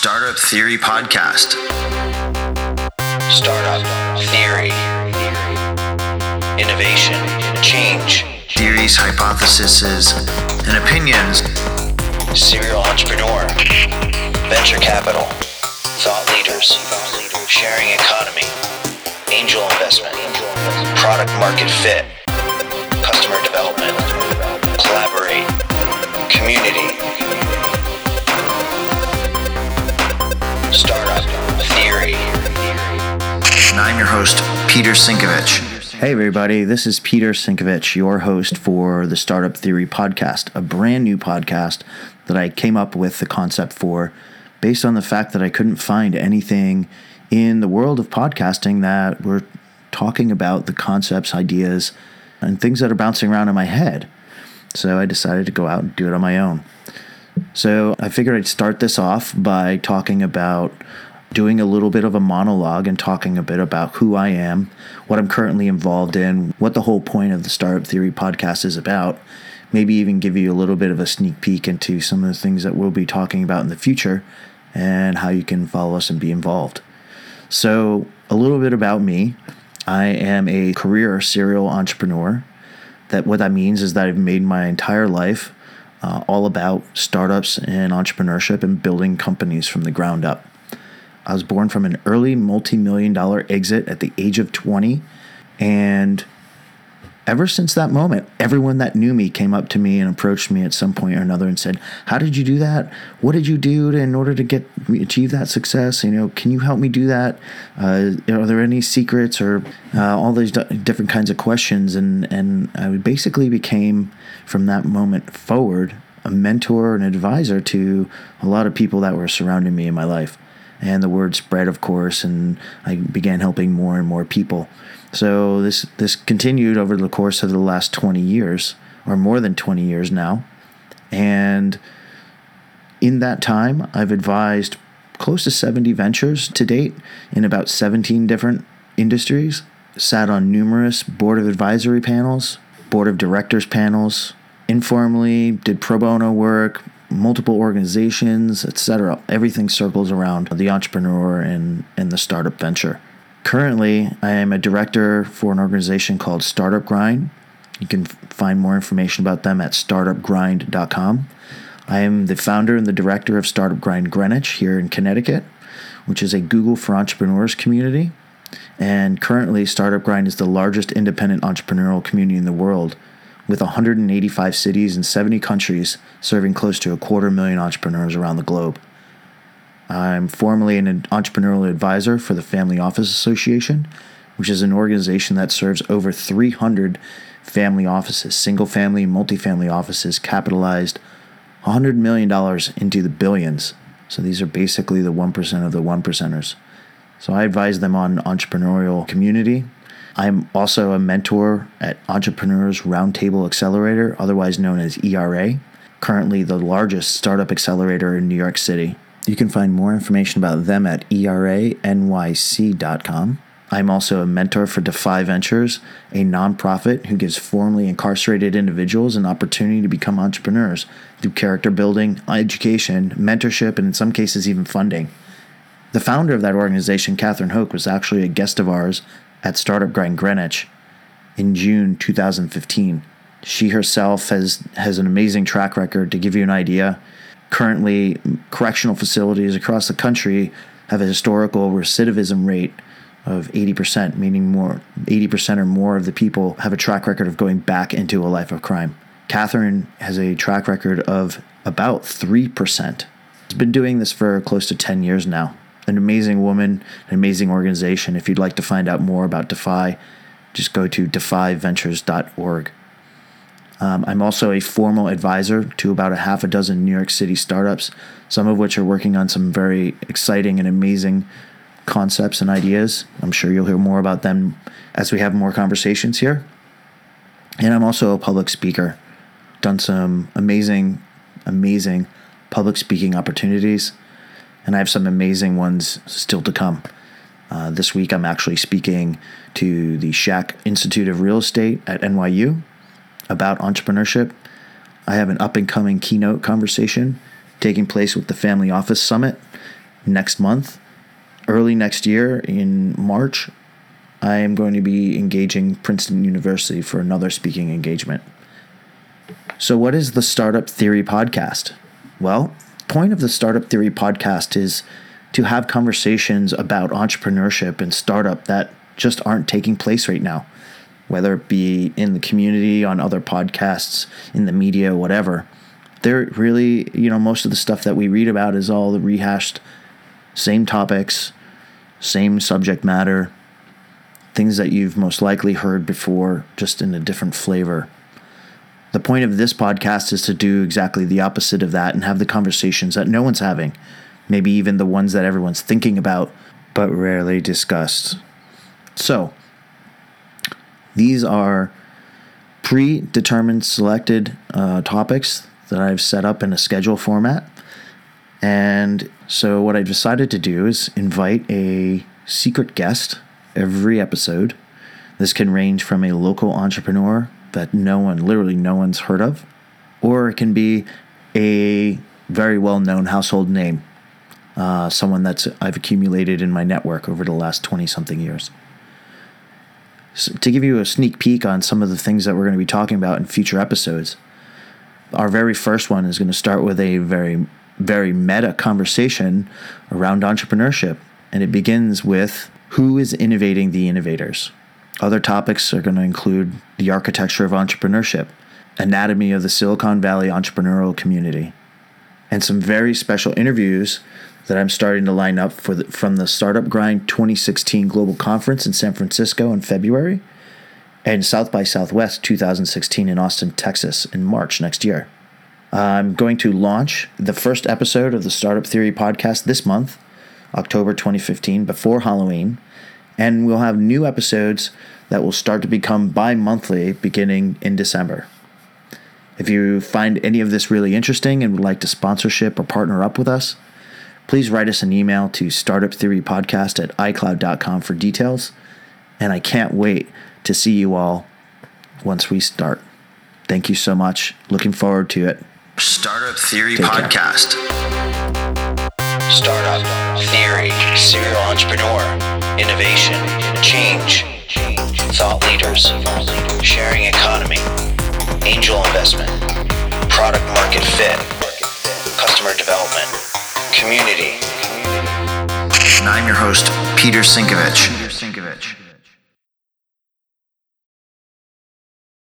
Startup Theory Podcast. Startup Theory. Innovation. Change. Theories, hypotheses, and opinions. Serial entrepreneur. Venture capital. Thought leaders. Sharing economy. Angel investment. Product market fit. Customer development. Collaborate. Community. Startup Theory. And I'm your host, Peter Sinkovich. Hey everybody, this is Peter Sinkovich, your host for the Startup Theory Podcast, a brand new podcast that I came up with the concept for based on the fact that I couldn't find anything in the world of podcasting that were talking about the concepts, ideas, and things that are bouncing around in my head. So I decided to go out and do it on my own. So I figured I'd start this off by talking about doing a little bit of a monologue and talking a bit about who I am, what I'm currently involved in, what the whole point of the Startup Theory Podcast is about, maybe even give you a little bit of a sneak peek into some of the things that we'll be talking about in the future and how you can follow us and be involved. So a little bit about me. I am a career serial entrepreneur. What that means is that I've made my entire life all about startups and entrepreneurship and building companies from the ground up. I was born from an early multi-million-dollar exit at the age of 20, and ever since that moment, everyone that knew me came up to me and approached me at some point or another and said, "How did you do that? What did you do in order to achieve that success? You know, can you help me do that? Are there any secrets?" Or all these different kinds of questions, and I basically became, from that moment forward, a mentor and advisor to a lot of people that were surrounding me in my life. And the word spread, of course, and I began helping more and more people. So this continued over the course of the last 20 years, or more than 20 years now. And in that time, I've advised close to 70 ventures to date in about 17 different industries, sat on numerous board of advisory panels, board of directors panels, informally did pro bono work, multiple organizations, etc. Everything circles around the entrepreneur and the startup venture. Currently, I am a director for an organization called Startup Grind. You can find more information about them at startupgrind.com. I am the founder and the director of Startup Grind Greenwich here in Connecticut, which is a Google for Entrepreneurs community. And currently, Startup Grind is the largest independent entrepreneurial community in the world, with 185 cities and 70 countries serving close to 250,000 entrepreneurs around the globe. I'm formerly an entrepreneurial advisor for the Family Office Association, which is an organization that serves over 300 family offices, single-family, multifamily offices, capitalized $100 million into the billions. So these are basically the 1% of the 1%ers. So I advise them on entrepreneurial community. I'm also a mentor at Entrepreneurs Roundtable Accelerator, otherwise known as ERA, currently the largest startup accelerator in New York City. You can find more information about them at eranyc.com. I'm also a mentor for Defy Ventures, a nonprofit who gives formerly incarcerated individuals an opportunity to become entrepreneurs through character building, education, mentorship, and in some cases even funding. The founder of that organization, Catherine Hoke, was actually a guest of ours at Startup Grind Greenwich in June 2015. She herself has an amazing track record. To give you an idea, currently correctional facilities across the country have a historical recidivism rate of 80%, meaning 80% or more of the people have a track record of going back into a life of crime. Catherine has a track record of about 3%. She's been doing this for close to 10 years now. An amazing woman, an amazing organization. If you'd like to find out more about Defy, just go to defyventures.org. I'm also a formal advisor to about 6 New York City startups, some of which are working on some very exciting and amazing concepts and ideas. I'm sure you'll hear more about them as we have more conversations here. And I'm also a public speaker. Done some amazing, amazing public speaking opportunities. And I have some amazing ones still to come. This week, I'm actually speaking to the Shack Institute of Real Estate at NYU about entrepreneurship. I have an up-and-coming keynote conversation taking place with the Family Office Summit next month, early next year in March, I am going to be engaging Princeton University for another speaking engagement. So what is the Startup Theory Podcast? Well, the point of the Startup Theory Podcast is to have conversations about entrepreneurship and startup that just aren't taking place right now, whether it be in the community, on other podcasts, in the media, whatever. They're really, most of the stuff that we read about is all the rehashed same topics, same subject matter, things that you've most likely heard before, just in a different flavor. The point of this podcast is to do exactly the opposite of that and have the conversations that no one's having, maybe even the ones that everyone's thinking about, but rarely discussed. So these are predetermined, selected topics that I've set up in a schedule format. And so what I've decided to do is invite a secret guest every episode. This can range from a local entrepreneur that no one's heard of, or it can be a very well-known household name, someone that I've accumulated in my network over the last 20-something years. So to give you a sneak peek on some of the things that we're going to be talking about in future episodes, our very first one is going to start with a very, very meta conversation around entrepreneurship, and it begins with who is innovating the innovators. Other topics are going to include the architecture of entrepreneurship, anatomy of the Silicon Valley entrepreneurial community, and some very special interviews that I'm starting to line up from the Startup Grind 2016 Global Conference in San Francisco in February, and South by Southwest 2016 in Austin, Texas in March next year. I'm going to launch the first episode of the Startup Theory Podcast this month, October 2015, before Halloween, and we'll have new episodes that will start to become bi-monthly beginning in December. If you find any of this really interesting and would like to sponsorship or partner up with us, please write us an email to startuptheorypodcast@icloud.com for details, and I can't wait to see you all once we start. Thank you so much. Looking forward to it. Startup Theory Podcast. Startup Theory, serial entrepreneur, innovation, change, thought leaders, sharing economy, angel investment, product market fit, customer development, community. And I'm your host, Peter Sinkovich.